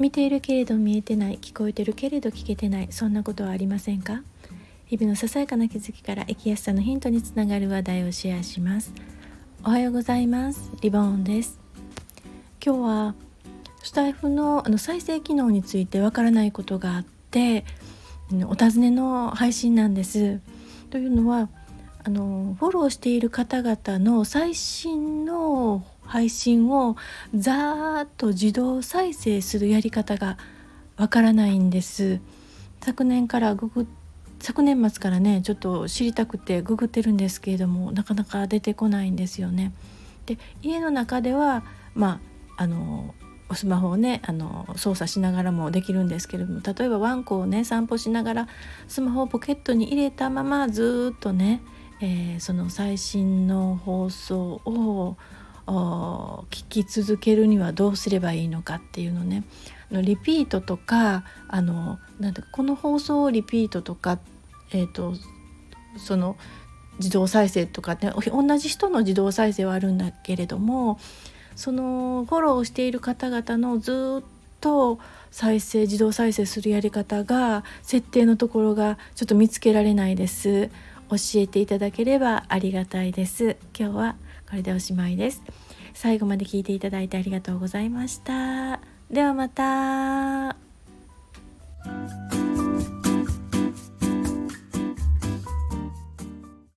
見ているけれど見えてない、聞こえてるけれど聞けてない、そんなことはありませんか？日々のささやかな気づきから生きやすさのヒントにつながる話題をシェアします。おはようございます。リボンです。今日はスタイフの再生機能についてわからないことがあって、お尋ねの配信なんです。というのはフォローしている方々の最新の配信をざーっと自動再生するやり方がわからないんです。昨年末からね、ちょっと知りたくてググってるんですけれども、なかなか出てこないんですよね。で、家の中ではスマホをね操作しながらもできるんですけれども、例えばワンコをね散歩しながらスマホをポケットに入れたままずっとね、その最新の放送を聞き続けるにはどうすればいいのかっていうのね、リピートとかこの放送をリピートとか、その自動再生とかね、同じ人の自動再生はあるんだけれども、そのフォローしている方々のずっと自動再生するやり方が、設定のところがちょっと見つけられないです。教えていただければありがたいです。今日はこれでおしまいです。最後まで聞いていただいてありがとうございました。ではまた。